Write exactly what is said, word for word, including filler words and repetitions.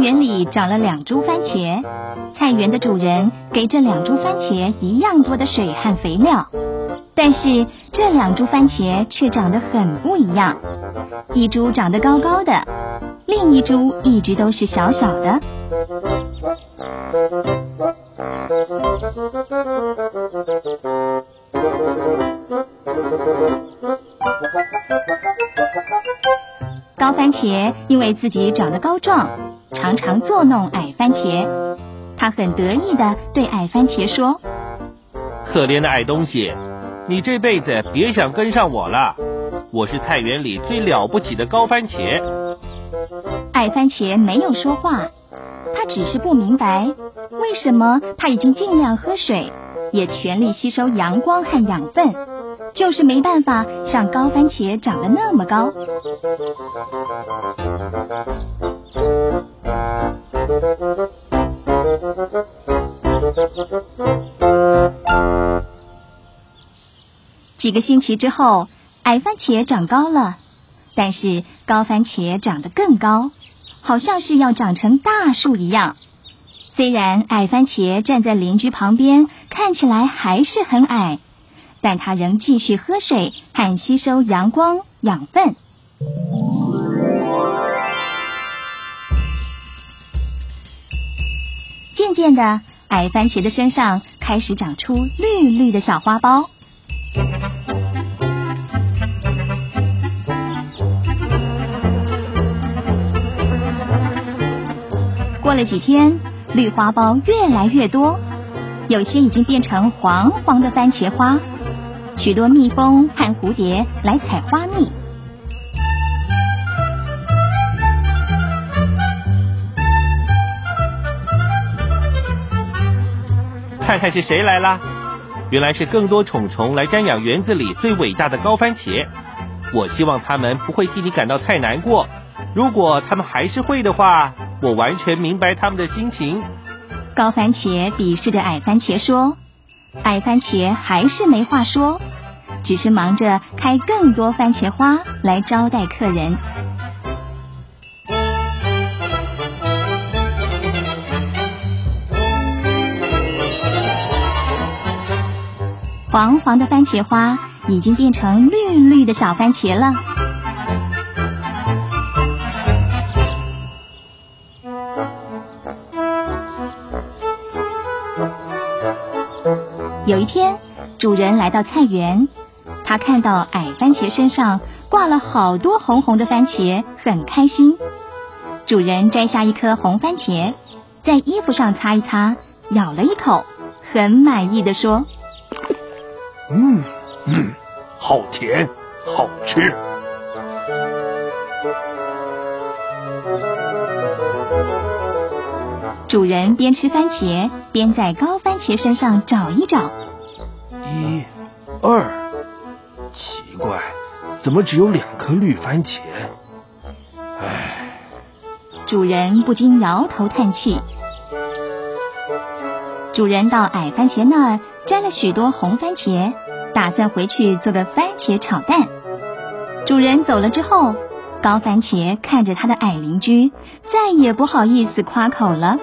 园里找了两株番茄，菜园的主人给这两株番茄一样多的水和肥料，但是这两株番茄却长得很不一样，一株长得高高的，另一株一直都是小小的。高番茄因为自己长得高壮，常常作弄矮番茄。他很得意地对矮番茄说：“可怜的矮东西，你这辈子别想跟上我了，我是菜园里最了不起的高番茄。”矮番茄没有说话，他只是不明白，为什么他已经尽量喝水，也全力吸收阳光和养分，就是没办法像高番茄长得那么高。几个星期之后，矮番茄长高了，但是高番茄长得更高，好像是要长成大树一样。虽然矮番茄站在邻居旁边，看起来还是很矮，但它仍继续喝水和吸收阳光养分。渐渐的，矮番茄的身上开始长出绿绿的小花苞。过了几天，绿花苞越来越多，有些已经变成黄黄的番茄花。许多蜜蜂和蝴蝶来采花蜜。看看是谁来啦！原来是更多虫虫来瞻仰园子里最伟大的高番茄。我希望他们不会替你感到太难过，如果他们还是会的话，我完全明白他们的心情。高番茄鄙视着矮番茄说。矮番茄还是没话说，只是忙着开更多番茄花来招待客人。黄黄的番茄花已经变成绿绿的小番茄了。有一天，主人来到菜园，他看到矮番茄身上挂了好多红红的番茄，很开心。主人摘下一颗红番茄，在衣服上擦一擦，咬了一口，很满意的说：“嗯嗯，好甜，好吃。”主人边吃番茄，边在高番茄身上找一找。一、二，奇怪，怎么只有两颗绿番茄？唉。主人不禁摇头叹气。主人到矮番茄那儿摘了许多红番茄，打算回去做个番茄炒蛋。主人走了之后，高番茄看着他的矮邻居，再也不好意思夸口了。